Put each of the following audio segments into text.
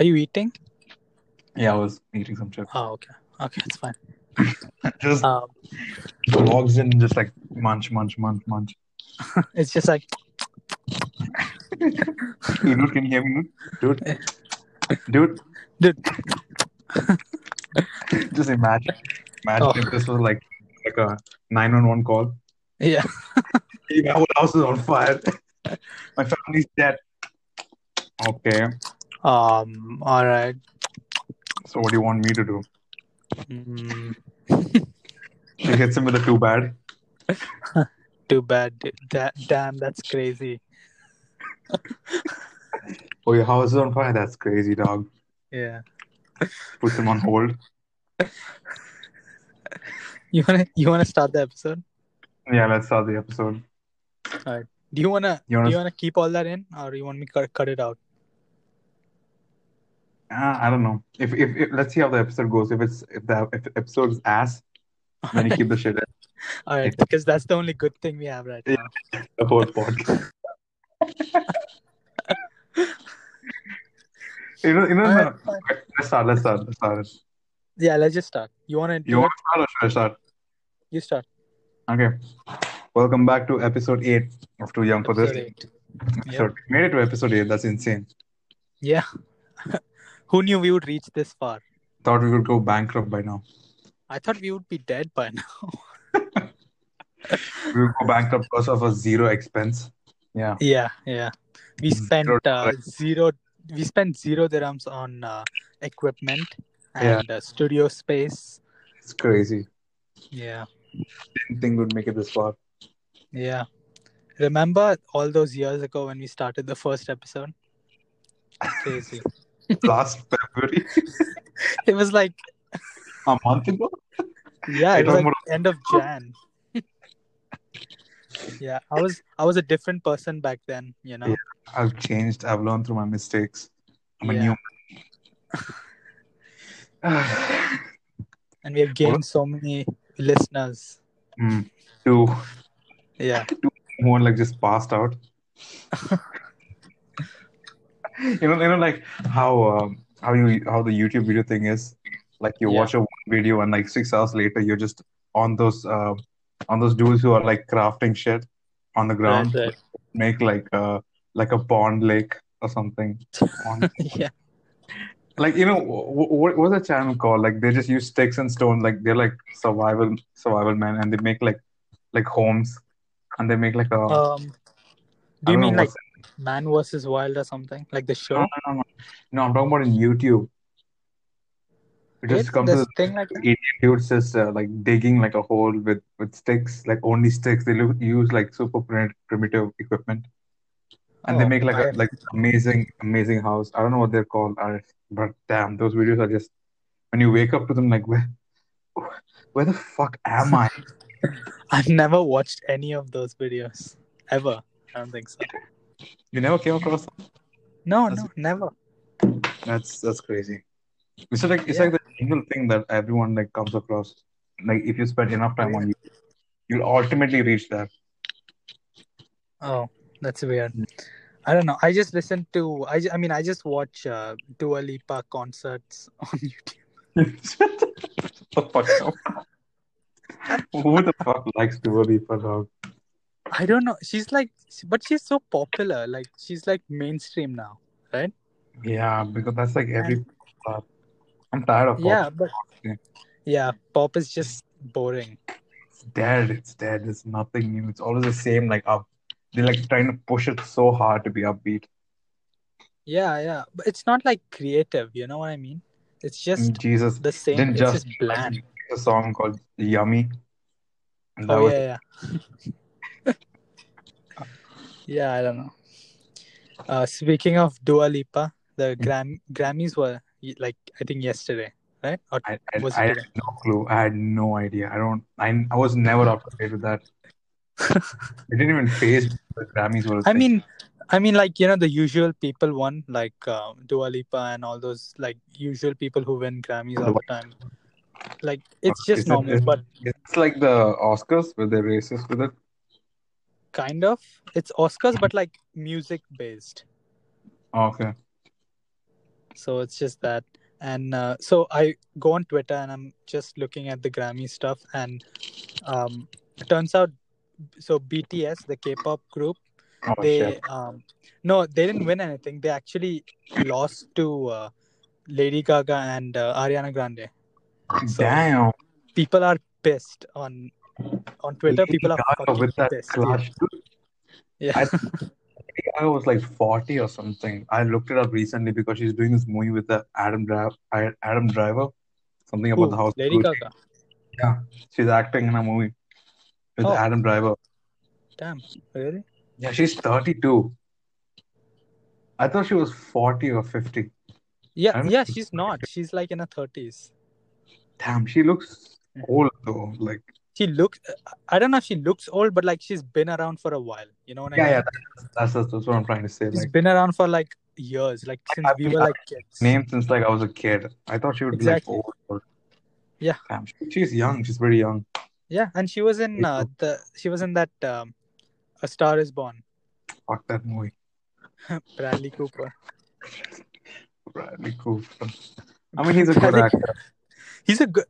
Are you eating? Yeah, I was eating some chips. Oh, okay. Okay, it's fine. Just logs in and just like munch. It's just like... Dude, can you hear me? Dude. Just imagine if this was like a 911 call. Yeah. My whole house is on fire. My family's dead. Okay. All right. So what do you want me to do? She hits him with a too bad. Too bad. Damn, that's crazy. Oh, your house is on fire? That's crazy, dog. Yeah. Puts him on hold. You wanna start the episode? Yeah, let's start the episode. All right. Do you wanna keep all that in, or do you want me to cut it out? I don't know. If let's see how the episode goes. If the episode is ass, then you keep the shit in. All right, because that's the only good thing we have right now. Yeah, the whole podcast. No. Let's start. Yeah, let's just start. You want to start or should I start? You start. Okay. Welcome back to episode 8 of Too Young for This. Yep. Made it to episode 8. That's insane. Yeah. Who knew we would reach this far? Thought we would go bankrupt by now. I thought we would be dead by now. We would go bankrupt because of a zero expense. Yeah. Yeah. We spent $0 on equipment and studio space. It's crazy. Yeah. Didn't think we'd make it this far. Yeah. Remember all those years ago when we started the first episode? Crazy. Last February. It was like a month ago. Yeah, it was like end of Jan. Yeah, I was a different person back then, you know. Yeah, I've changed. I've learned through my mistakes. I'm a new man. And we have gained so many listeners. Two. Yeah. Two more like just passed out. You know, like how the YouTube video thing is. Like you watch a video and like 6 hours later, you're just on those dudes who are like crafting shit on the ground, right. Make like a pond lake or something. Yeah. Like, you know, what was the channel called? Like they just use sticks and stones. Like they're like survival men, and they make like homes, and they make like a. Do you mean like Man vs. Wild or something? Like the show? No, I'm talking about on YouTube. It just comes to thing like dudes just like digging like a hole with sticks, like only sticks. They use like super primitive equipment, and they make like amazing house. I don't know what they're called, but damn, those videos are just when you wake up to them like where the fuck am I? I've never watched any of those videos ever. I don't think so. You never came across them? No, never. That's crazy. It's like like the single thing that everyone like comes across. Like if you spend enough time on YouTube, you'll ultimately reach that. Oh, that's weird. I don't know. I just listen to. I just watch Dua Lipa concerts on YouTube. What the fuck? Who the fuck likes Dua Lipa, dog? I don't know. But she's so popular. Like she's like mainstream now, right? Yeah, because that's like every. I'm tired of pop. Yeah, pop is just boring. It's dead. It's nothing new. It's always the same. Like up, they're like trying to push it so hard to be upbeat. Yeah, but it's not like creative. You know what I mean? It's just the same. It's just bland. A song called "Yummy." Yeah. Yeah, I don't know. Speaking of Dua Lipa, the Grammys were. Like I think yesterday, right? Or I had no clue. I had no idea. I was never up to date with that. I didn't even face the Grammys. I mean, like you know, the usual people won, like Dua Lipa and all those like usual people who win Grammys all the time. Like it's just normal, but it's like the Oscars where they're racist with it. Kind of, it's Oscars, but like music based. Okay. So it's just that. And so I go on Twitter and I'm just looking at the Grammy stuff. And it turns out, so BTS, the K-pop group, they didn't win anything. They actually lost to Lady Gaga and Ariana Grande. So damn. People are pissed on Twitter. Lady people are Gaga with that pissed. Clash. Yeah. I was like 40 or something. I looked it up recently because she's doing this movie with the Adam Driver. Something about the house. Lady Gaga. Yeah, she's acting in a movie with Adam Driver. Damn, really? Yeah, she's 32. I thought she was 40 or 50. Yeah, she's not. She's like in her 30s. Damn, she looks old though. Like I don't know if she looks old, but like she's been around for a while. You know what I mean? Yeah, that's what I'm trying to say. She's been around for like years, like since we were kids. Named since like I was a kid. I thought she would be like old. Yeah. Damn, she's young. She's very young. Yeah, and she was in that A Star Is Born. Fuck that movie. Bradley Cooper. I mean, he's a good actor.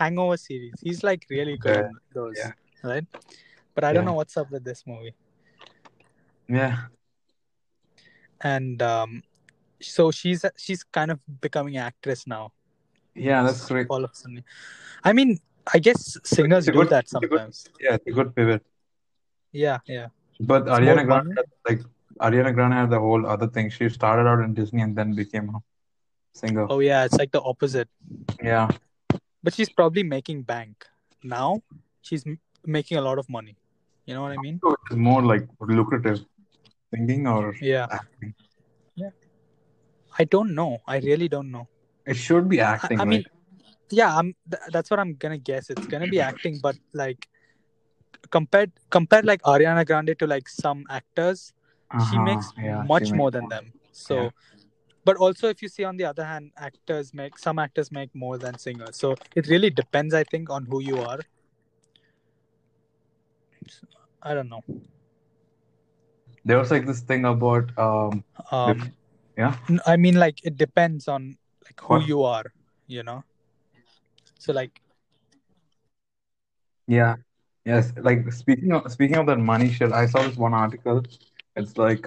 Hangover series. He's like really good at those. Yeah. Right? But I don't know what's up with this movie. Yeah. And so she's kind of becoming an actress now. Yeah, that's great. All of a sudden. I mean, I guess singers do that sometimes. It's a good pivot. Yeah. But Ariana Grande had the whole other thing. She started out in Disney and then became a singer. Oh yeah, it's like the opposite. Yeah. But she's probably making bank now. She's making a lot of money. You know what I mean? So it's more like lucrative thinking or acting. Yeah. I don't know. I really don't know. It should be acting. I mean, yeah. That's what I'm gonna guess. It's gonna be acting, but like compared like Ariana Grande to like some actors, she makes much more than them. So. Yeah. But also, if you see on the other hand, some actors make more than singers. So it really depends, I think, on who you are. I don't know. There was like this thing about I mean, like it depends on like who you are, you know. So like. Yeah. Yes. Like speaking of that money shit, I saw this one article. It's like.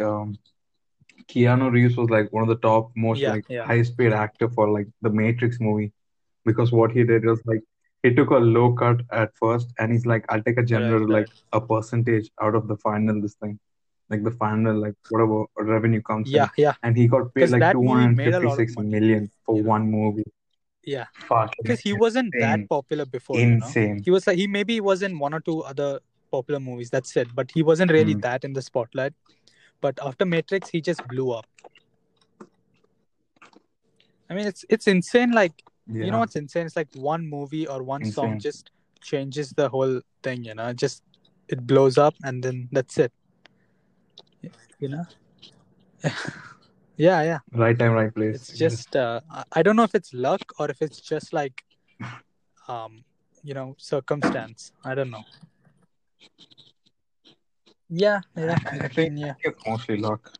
Keanu Reeves was like one of the top most highest paid actor for like the Matrix movie, because what he did was like he took a low cut at first and he's like, I'll take a general a percentage out of the final whatever revenue comes in. Yeah. And he got paid like $256 million for one movie. Yeah. Fuck. Because he wasn't that popular before. Insane. You know? He was like, he maybe was in one or two other popular movies. That's it. But he wasn't really that in the spotlight. But after Matrix, he just blew up. I mean, it's insane. Like, you know what's insane? It's like one movie or one song just changes the whole thing, you know? Just, it blows up and then that's it. You know? Yeah. Right time, right place. It's just, I don't know if it's luck or if it's just like, circumstance. I don't know. Yeah. I think it's mostly luck.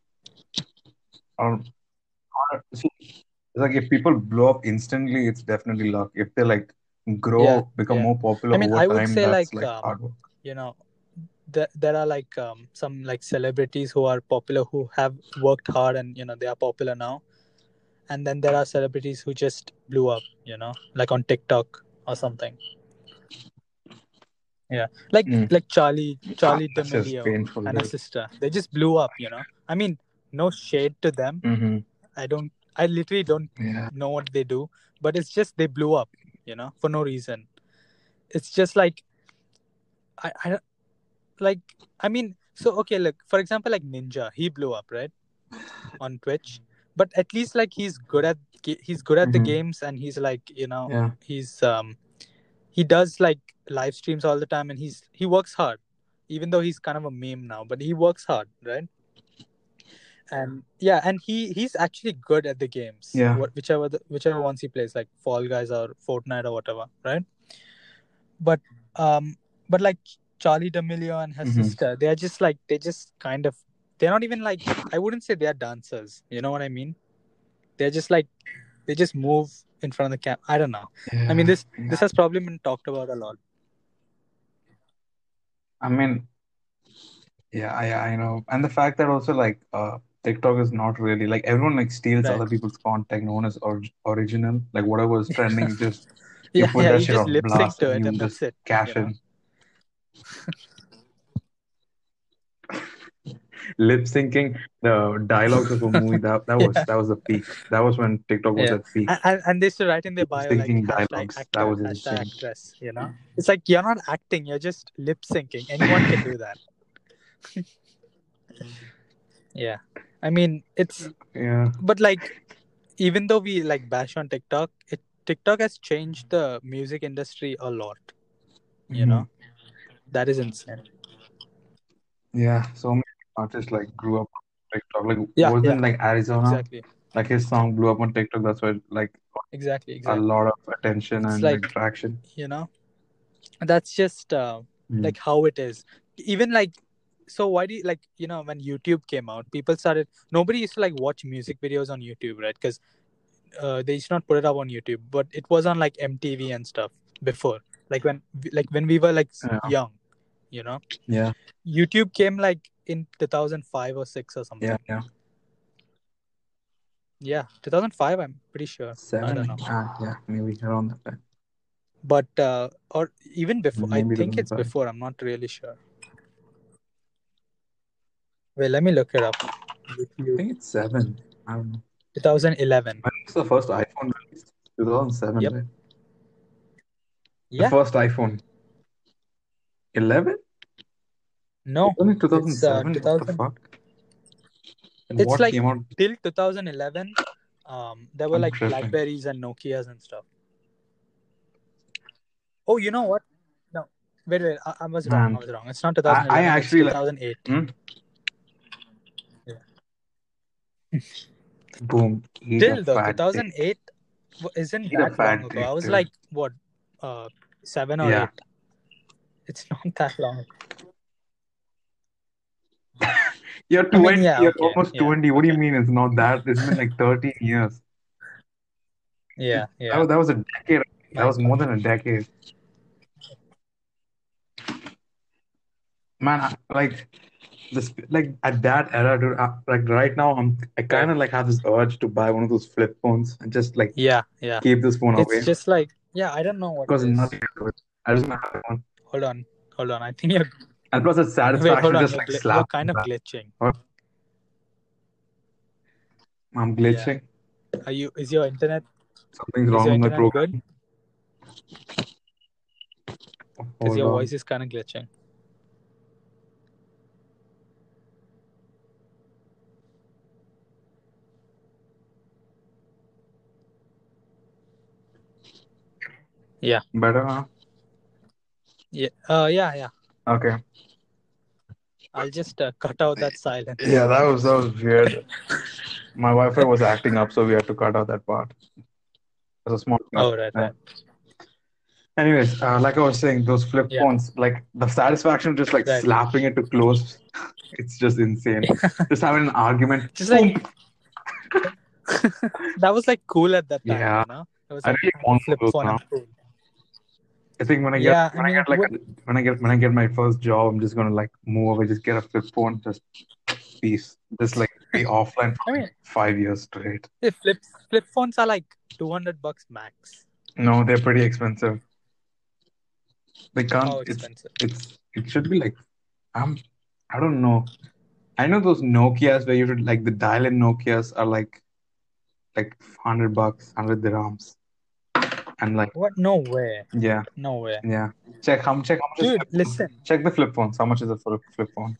Like if people blow up instantly, it's definitely luck. If they like grow up, become more popular over time, that's like hard work. You know, there are like some like celebrities who are popular who have worked hard and, you know, they are popular now. And then there are celebrities who just blew up, you know, like on TikTok or something. Yeah, like Charlie D'Amelio and her sister. They just blew up, you know. I mean, no shade to them. Mm-hmm. I literally don't know what they do. But it's just they blew up, you know, for no reason. It's just like, look, for example, like Ninja, he blew up, right, on Twitch. But at least like he's good at the games and he's like, you know, he's he does like live streams all the time and he works hard, even though he's kind of a meme now, but he works hard, right? And and he's actually good at the games, whichever ones he plays, like Fall Guys or Fortnite or whatever, right? But like Charlie D'Amelio and her sister, they are just like, they're not even like, I wouldn't say they are dancers, you know what I mean? They're just like, they just move in front of the camera. I don't know. Yeah. I mean, this has probably been talked about a lot. I mean, yeah, I know. And the fact that also like TikTok is not really like everyone like steals right. other people's content. No one is original. Like whatever is trending, you just you put that you shit just on lip sync blast to it and that's it. Cash in. Lip syncing the dialogues of a movie that was the peak. That was when TikTok was at peak. And they used to write in their bio like dialogues. Actor, that was insane. Actress, you know, it's like you're not acting, you're just lip syncing. Anyone can do that. Yeah, I mean it's but like even though we like bash on TikTok, TikTok has changed the music industry a lot. You know, that is insane. Yeah, so many artists like grew up on TikTok. Like wasn't like Arizona, exactly. Like his song blew up on TikTok. That's why like exactly a lot of attention and like, traction. You know, that's just like how it is. Even like. So why do you like, you know, when YouTube came out, people started, nobody used to like watch music videos on YouTube, right? Because they used to not put it up on YouTube, but it was on like MTV and stuff before. Like when we were like young, you know? Yeah. YouTube came like in 2005 or 6 or something. Yeah. Yeah, 2005, I'm pretty sure. 7, I don't know. Yeah, maybe around that time. But, or even before, maybe I think it's before, I'm not really sure. Wait, let me look it up. I think it's 7. I don't know. 2011. When was the first iPhone released? 2007, right? Yeah. The first iPhone. 11? No. Wasn't it 2007? What the fuck? And it's like till 2011, there were like Blackberries and Nokias and stuff. Oh, you know what? No. Wait. I was wrong. It's not 2011. I actually... It's 2008. Boom. Till though, 2008 isn't that long ago. I was like, what, 7 or 8? It's not that long. You're 20. I mean, you're almost 20. What do you mean it's not that? It's been like 13 years. Yeah. That was a decade. That was more than a decade. Man, like... Like at that era, dude, like right now, I kind of like have this urge to buy one of those flip phones and just like keep this phone away. It's just like I don't know what. Because nothing to do with it. I just don't have one. Hold on. I think you're. And plus, it's satisfaction just like slap. You're kind of glitching. I'm glitching. Yeah. Are you? Is your internet? Something's wrong with my program. Because your voice is kind of glitching. Yeah. Better now? Yeah. Yeah. Okay. I'll just cut out that silence. Yeah, that was weird. My Wi-Fi was acting up, so we had to cut out that part. It was a small part. Oh, right. Anyways, like I was saying, those flip phones, like the satisfaction of just like slapping it to close, it's just insane. Just having an argument. Just like... That was like cool at that time, you know? It was I really want flip phone now. I think when I get when I get my first job, I'm just gonna like move over, just get a flip phone, just peace, just like be offline for 5 years straight. Flip phones are like $200 max. No, they're pretty expensive. They can't. How expensive? It should be like I don't know. I know those Nokias where you should like the dial-in Nokias are like $100, 100 dirhams. And like what? No way. Yeah. No way. Yeah. Check how much. Dude, check the flip phones. How much is a flip phone?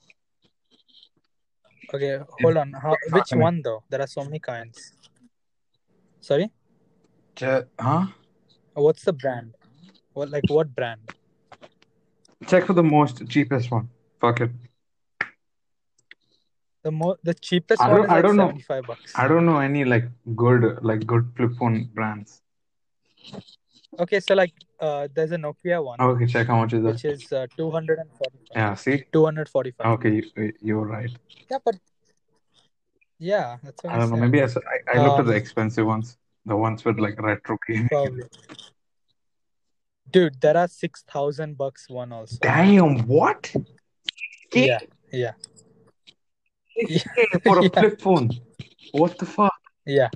Okay, hold on. Which one though? There are so many kinds. Sorry. Huh? What's the brand? What brand? Check for the most cheapest one. Fuck it. The cheapest one is like $75. I don't know any good flip phone brands. Okay, so like there's a Nokia one. Okay, check how much is that. Which is 245. Yeah, see? 245. Okay, you're right. Yeah, but Yeah, that's what I I'm don't know. saying. Maybe I looked at the Um, expensive ones, the ones with like retro gaming. Probably. Dude, there are 6,000 bucks one also. Damn, what? Yeah, 6K, yeah, 6K for a yeah, flip phone. What the fuck? yeah.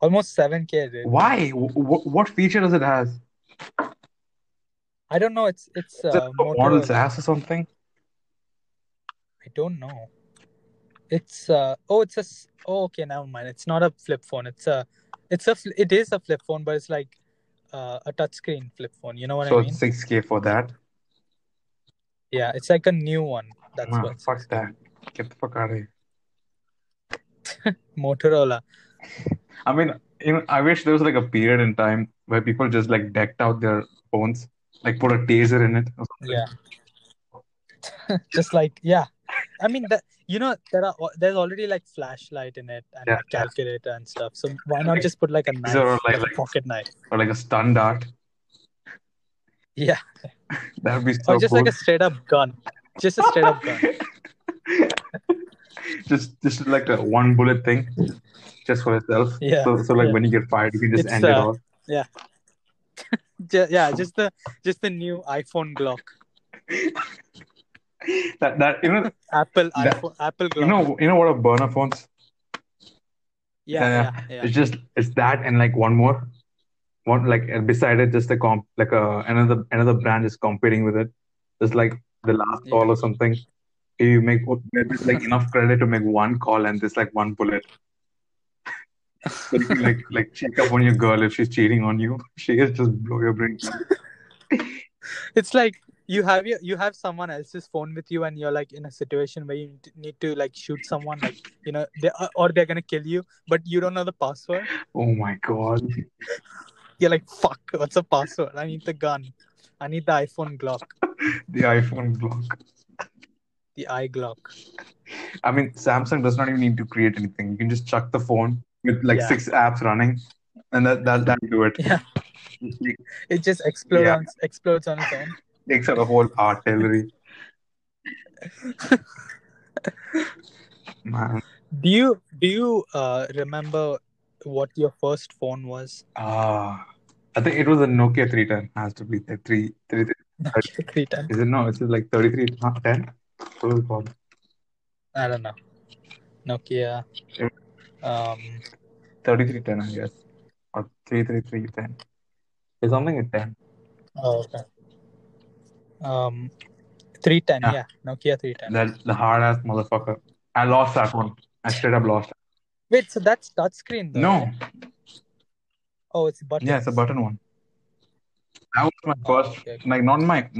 Almost 7K, dude. Why? What feature does it have? I don't know. It's Is it the model's Motorola. ass or something? I don't know. It's oh, it's a s- oh, okay, never mind. It's not a flip phone. It is a flip phone, but it's like a touchscreen flip phone. You know what I So it's mean? 6K for that. Yeah, it's like a new one. That's Nah, what fuck 6K. that. Get the fuck out of here. Motorola. I mean, I wish there was like a period in time where people just like decked out their phones, like put a taser in it or something. Yeah. Just like, yeah, I mean that, there's already like flashlight in it and Yeah, a yeah. calculator and stuff, so why not Like just put like a taser or knife, like like a pocket knife, a stun dart. yeah, That would be or so just like cool. a straight up gun, just a straight up gun. Just like a one bullet thing, just for itself. yeah So like yeah when you get fired, you can just It's end it all. yeah, just the new iPhone Glock, That that you know Apple that iPhone Apple Glock. What are burner phones? yeah yeah yeah It's that and like one more. One like beside it, just a comp like another brand is competing with it. Just like the last yeah call or something. You make there's like enough credit to make one call and there's like one bullet. So you can like check up on your girl if she's cheating on you. She is just blow your brains out. It's like you have someone else's phone with you, and you're like in a situation where you need to like shoot someone, like or they're gonna kill you, but you don't know the password. Oh my God. You're like, fuck, what's the password? I need the gun. I need the iPhone Glock, The iPhone block. the iGlock. I mean, Samsung does not even need to create anything. You can just chuck the phone with like Yeah, six apps running and that'll do it. yeah. It just explodes Yeah. on, explodes on its own. Takes out a whole artillery. Man. Do you remember what your first phone was? Ah, I think it was a Nokia 310. Has to be the three. Nokia 310. Is it no? It's like 3310. What was it called? I don't know. Nokia. It- Um. 3310, I guess, or 33310. It's something at 10. Oh, okay. 310. Yeah, Yeah, Nokia 310. that the hard ass motherfucker. I lost that one. I straight up lost it. Wait, so that's touchscreen though, right? No, Oh, it's yeah, it's a buttons. button one. That was my Oh, first, okay. like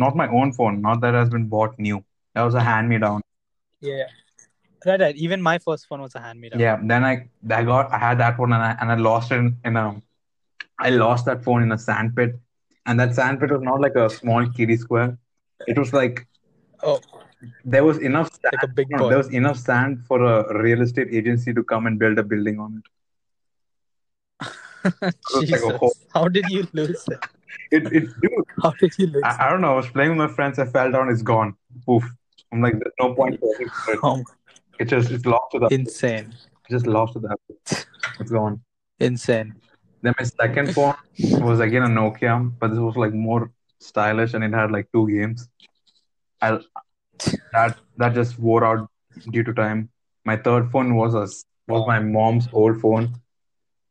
not my own phone. Not that has been bought new. That was a hand me down. Yeah. Right. Even my first phone was a hand-me-down. Yeah, then I had that one, and I lost it I lost that phone in a sandpit, and that sandpit was not like a small kiddie square. It was like Oh, there was enough like a sand. big No, there ball. was enough sand for a real estate agency to come and build a building on it. It was like a whole. Jesus, how did you lose it? It dude. How did you lose I it? don't know. I was playing with my friends. I fell down. It's gone. Poof. I'm like, there's no point searching for it. Oh, It's lost to the insane, just lost to the. It's gone. insane. Then my second phone was again a Nokia, but this was like more stylish and it had like two games. I that just wore out due to time. My third phone was my Oh, mom's old phone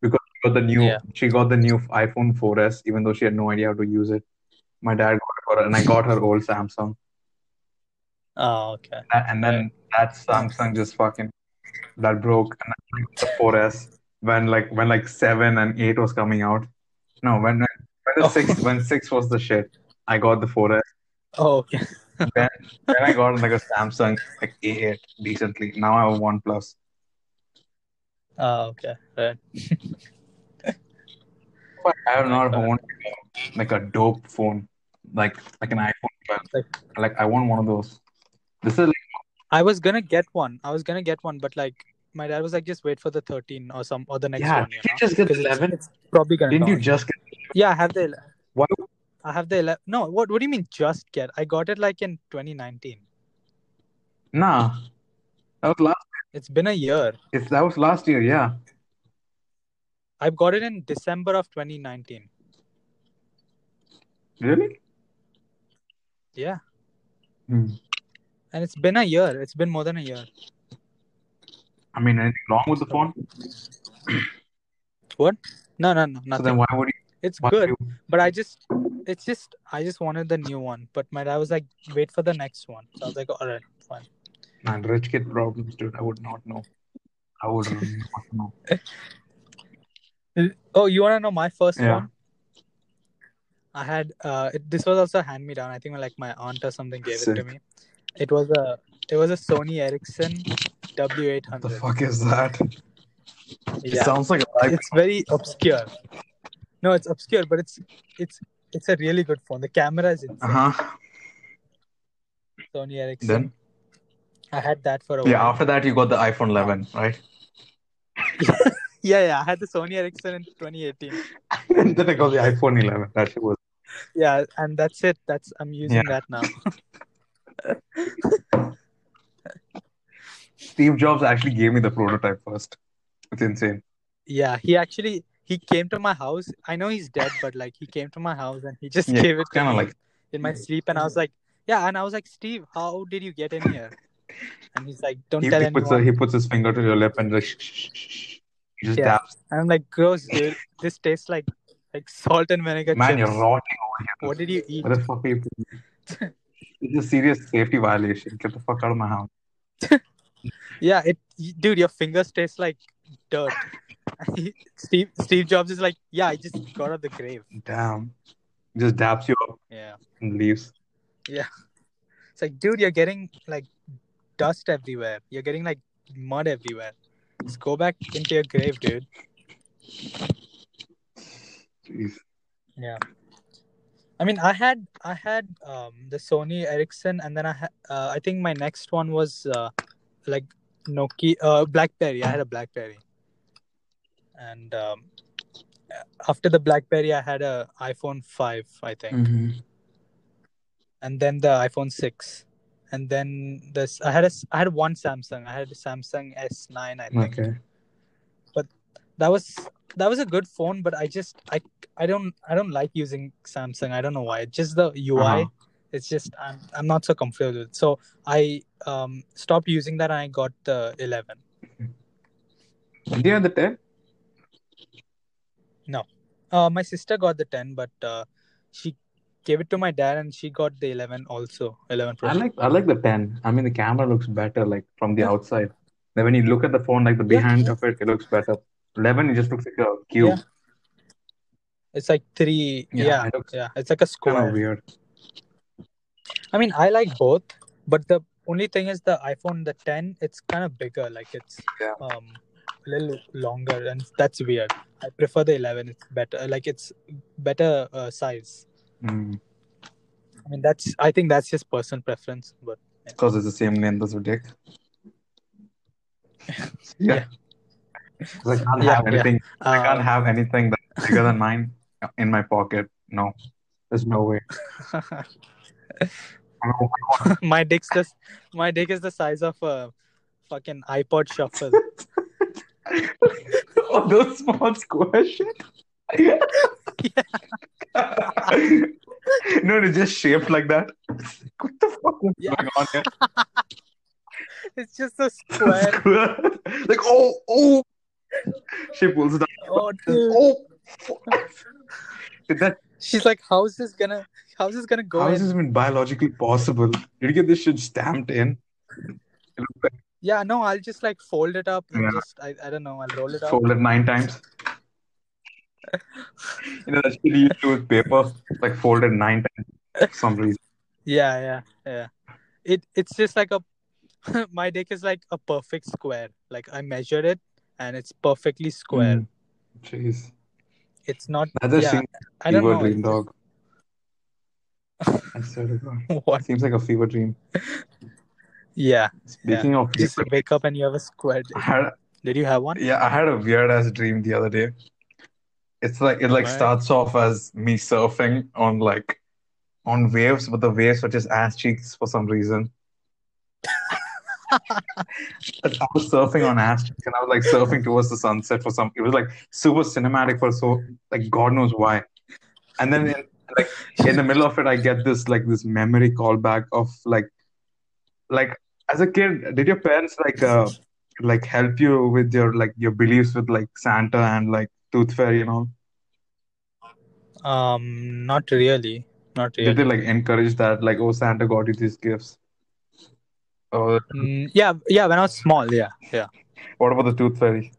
because yeah. she got the new iPhone 4S even though she had no idea how to use it. My dad got it for her and I got her old Samsung. Oh, okay. And Right. then that Samsung just fucking that broke and I got the 4S when 7 and 8 was coming out. No, when the six Oh, when six was the shit, I got the 4S. oh, okay. Then then I got like a Samsung like A8 decently. Now I have a OnePlus. Oh, okay. Right. But I have Right. not Right. owned like a dope phone, like an iPhone 12. Like, Like I want one of those. This is like I was gonna get one, but like my dad was like, just wait for the 13 or the next yeah. one, Did you just get the because it's 11? it's probably gonna Didn't you die. just get Yeah, I have the ele- why? I have the 11. No, what do you mean just get? I got it like in 2019. Nah, that was last. It's been a year. If that was last year, yeah. I've got it in December of 2019. Really? Yeah. And it's been a year. It's been more than a year. I mean, anything wrong with the phone? What? No, nothing. So then why would you? It's good, but I just wanted the new one. But my dad was like, wait for the next one. So I was like, all right, fine. Man, rich kid problems, dude. I would not know. I would really not know. Oh, you want to know my first one? I had, this was also a hand-me-down. I think like my aunt or something gave it to me. It was a Sony Ericsson W800. What the fuck is that? Yeah. It sounds like a It's very obscure. No, it's obscure, but it's a really good phone. The camera is insane. Sony Ericsson. Then? I had that for a while. Yeah, after that you got the iPhone 11, right? Yeah. I had the Sony Ericsson in 2018. And then I got the iPhone 11. That shit was. Yeah, and that's it. I'm using that now. Steve Jobs actually gave me the prototype first. It's insane. Yeah, he came to my house. I know he's dead, but like he came to my house and he just gave it to me in my sleep. And I was like, Steve, how did you get in here? And he's like, don't tell anyone. He puts his finger to your lip and like, he just taps. And I'm like, gross, dude. This tastes like salt and vinegar. Man, chips. You're rotting over here. What did you eat? What the fuck are you doing? It's a serious safety violation. Get the fuck out of my house. Dude, your fingers taste like dirt. Steve Jobs is like, I just got out of the grave. Damn. Just daps you up. Yeah. And leaves. Yeah. It's like, dude, you're getting like dust everywhere. You're getting like mud everywhere. Just go back into your grave, dude. Jeez. Yeah. I mean, I had the Sony Ericsson, and then I think my next one was like Nokia, Blackberry. I had a Blackberry, and after the Blackberry, I had a iPhone 5, I think, and then the iPhone 6, and then this. I had one Samsung. I had a Samsung S9, I think. Okay. But that was a good phone, but I don't like using Samsung. I don't know why. Just the UI, it's just I'm not so comfortable with it. So I stopped using that and I got the 11. Did you have the 10? No. My sister got the 10, but she gave it to my dad and she got the 11 also. 11 Pro. I like the 10. I mean, the camera looks better like from the outside. Then when you look at the phone, like the behind of it looks better. 11, it just looks like a cube. Yeah. It's like three. Yeah. It's like a square. Kind of weird. I mean, I like both, but the only thing is the iPhone, the 10, it's kind of bigger. Like it's a little longer, and that's weird. I prefer the 11. It's better. Like it's better size. I mean, I think that's just personal preference, but because it's the same name, that's ridiculous. I can't have anything. I can't have anything that's bigger than mine in my pocket. No, there's no way. My dick is the size of a fucking iPod shuffle. Oh, those small square shit. No, it's just shaped like that. What the fuck is going on here? It's just a square. Like oh. She pulls it down. Oh, dude. Did that... She's like, how's this gonna go? How is this even biologically possible? Did you get this shit stamped in? Yeah, no, I'll just like fold it up and just I don't know, I'll roll it up. Fold it 9 times. You know, that shit you do with paper, like folded 9 times for some reason. Yeah. It's just like my dick is like a perfect square. Like I measured it and it's perfectly square. Jeez. It's not. I don't know. Dream, dog. I swear to God. What? Seems like a fever dream. Yeah. Speaking of fever, just wake up and you have a square dick. Did you have one? Yeah, I had a weird ass dream the other day. It's like starts off as me surfing on waves, but the waves were just ass cheeks for some reason. I was surfing on Asterisk, and I was like surfing towards the sunset for some. It was like super cinematic for so like God knows why. And then in the middle of it, I get this memory callback of like as a kid, did your parents like help you with your beliefs with like Santa and like Tooth Fairy and all? Not really. Did they like encourage that? Like, oh, Santa got you these gifts. Yeah. When I was small, yeah. What about the Tooth Fairy?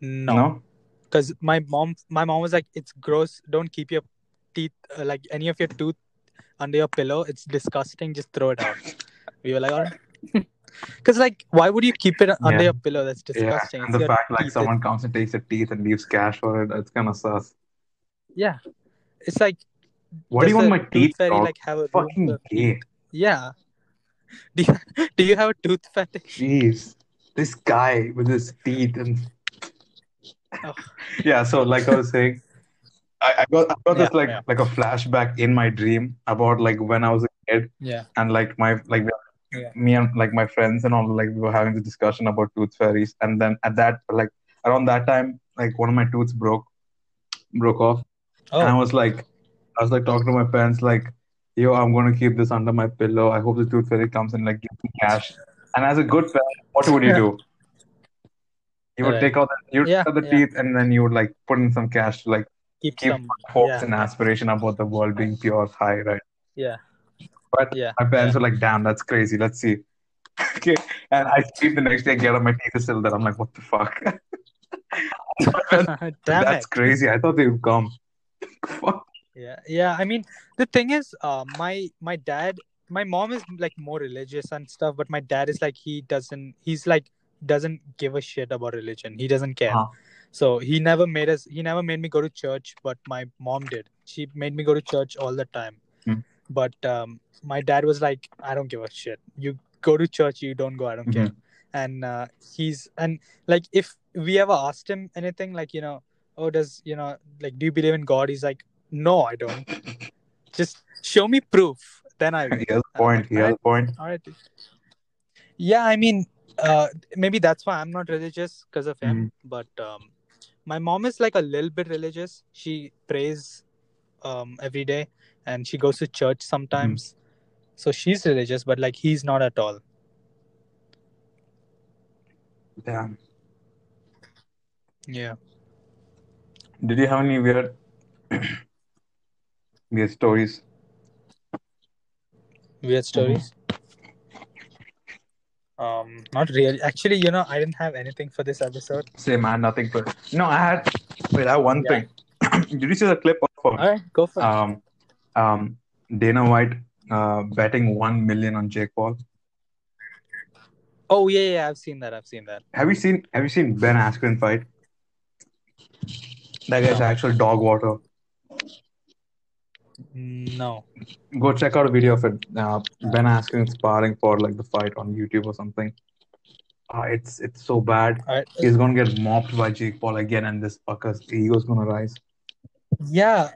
No, because my mom was like, "It's gross. Don't keep your teeth, like any of your tooth, under your pillow. It's disgusting. Just throw it out." We were like, "All right," because like, why would you keep it under your pillow? That's disgusting. Yeah. And the fact like someone comes and takes your teeth and leaves cash for it, it's kind of sus. Yeah, it's like, what do you want my teeth for? Like, have a fucking gay. Yeah. Do you have a tooth fetish? Jeez, this guy with his teeth and yeah. So like I was saying, I got this like a flashback in my dream about like when I was a kid. Yeah. And like my me and like my friends and all like we were having the discussion about tooth fairies, and then at that like around that time like one of my tooths broke off, and I was like talking to my parents like, yo, I'm going to keep this under my pillow. I hope the tooth fairy comes and like gives me cash. And as a good parent, what would you do? You would take out the teeth, and then you would like put in some cash to like keep hopes and aspiration about the world being pure high, right? Yeah. But my parents were like, damn, that's crazy. Let's see. Okay. And I sleep the next day, I get out, my teeth are still there. I'm like, what the fuck? That's crazy. I thought they would come. Fuck. Yeah. I mean, the thing is, my dad, my mom is like more religious and stuff, but my dad is like he doesn't give a shit about religion. He doesn't care. Huh. So he never made me go to church, but my mom did. She made me go to church all the time. Hmm. But my dad was like, I don't give a shit. You go to church, you don't go, I don't care. And like if we ever asked him anything, like, you know, oh, does, you know, like, do you believe in God? He's like, no, I don't. Just show me proof. Then I will. He has a point. All right. Yeah, I mean, maybe that's why I'm not religious, because of him. But my mom is like a little bit religious. She prays every day, and she goes to church sometimes. So she's religious, but like he's not at all. Damn. Yeah. Did you have any weird stories? Not really. Actually, you know, I didn't have anything for this episode. Same, I had nothing for it. No, I had one thing. Did you see the clip of Alright, go for it. Dana White betting $1 million on Jake Paul? Oh yeah, I've seen that. Have you seen Ben Askren fight? That guy's actual dog water. No. Go check out a video of it. Ben Askren sparring for like the fight on YouTube or something. It's so bad. He's gonna get mopped by Jake Paul again, and this fucker's ego's gonna rise. Yeah.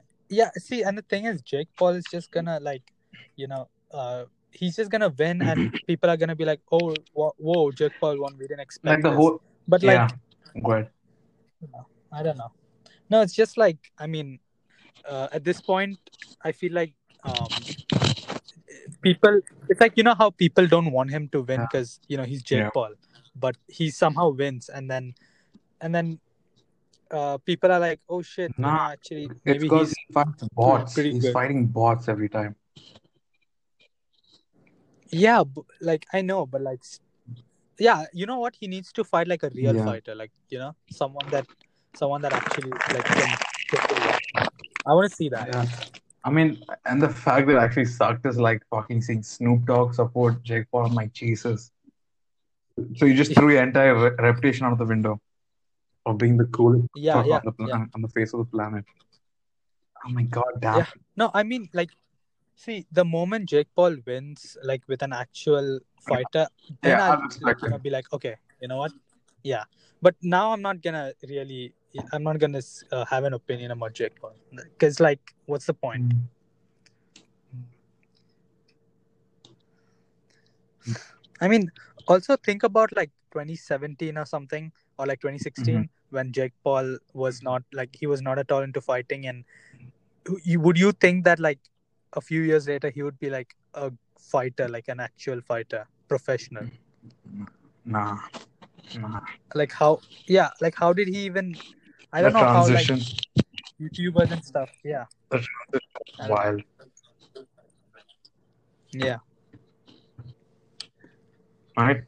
See, and the thing is, Jake Paul is just gonna like, you know, he's just gonna win, and people are gonna be like, oh, whoa, Jake Paul won. We didn't expect like the whole. But like, go ahead. I don't know. No, it's just like, I mean, at this point, I feel like people, it's like, you know how people don't want him to win because, you know, he's Jake Paul, but he somehow wins. And then people are like, oh shit, no, actually, maybe because he fights bots. He's fighting bots every time. Yeah, like, I know, but like, yeah, you know what? He needs to fight like a real fighter, like, you know, someone that actually like can... I want to see that. Yeah. I mean, and the fact that it actually sucked is like fucking seeing Snoop Dogg support Jake Paul. My Jesus! So you just threw your entire reputation out of the window of being the coolest on the face of the planet. Oh my God, damn! Yeah. No, I mean, like, see, the moment Jake Paul wins, like with an actual fighter, then I'm like, you know, be like, okay, you know what? Yeah. But now I'm not going to have an opinion about Jake Paul. Because, like, what's the point? I mean, also think about like 2017 or something, or like 2016 when Jake Paul was not like, he was not at all into fighting. And would you think that like a few years later he would be like a fighter, like an actual fighter, professional? Nah. Like how? Yeah. Like how did he even? I don't know how. Like YouTubers and stuff. Yeah. The transition was wild. Yeah. Right.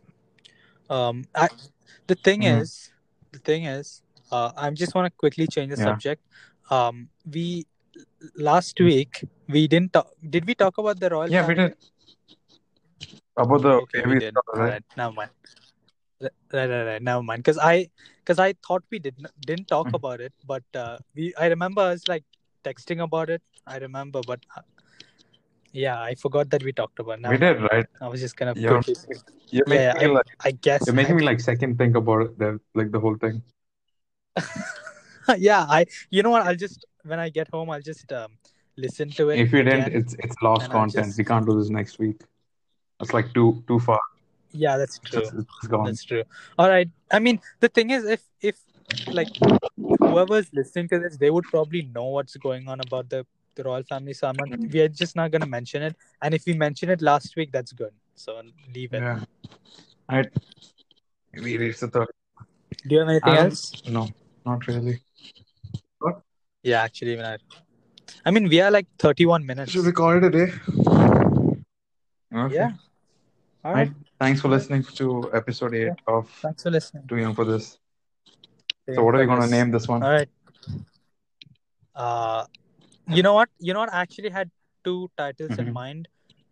The thing is, I just want to quickly change the subject. We last week we didn't talk. Did we talk about the royal? Yeah, family? We did. About the baby stuff, right? Never mind. Right. Never mind. Because I thought we didn't talk about it, but I remember us like texting about it. I remember, but I forgot that we talked about it. We did, right? I was just gonna. You're making me second think about it, then, like the whole thing. You know what? I'll just, when I get home, I'll just listen to it. If you didn't, it's lost content. We can't do this next week. It's like too far. Yeah, that's true. It's gone. That's true. All right. I mean, the thing is, if like whoever's listening to this, they would probably know what's going on about the royal family. So we are just not going to mention it. And if we mention it last week, that's good. So leave it. Yeah. All right. We reached the third. Do you have anything else? No, not really. What? Yeah, actually, I mean, we are like 31 minutes. Should we call it a day? Okay. Yeah. All right. Thanks for listening to episode 8 of Thanks for listening. Too Young for This. So what are we going to name this one? All right. You know what? I actually had two titles in mind,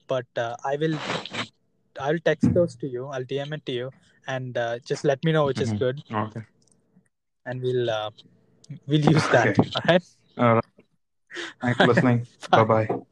but I'll text those to you. I'll DM it to you, and just let me know which is good. Okay. And we'll use that. Okay. All right. All right. Thanks for listening. Bye bye.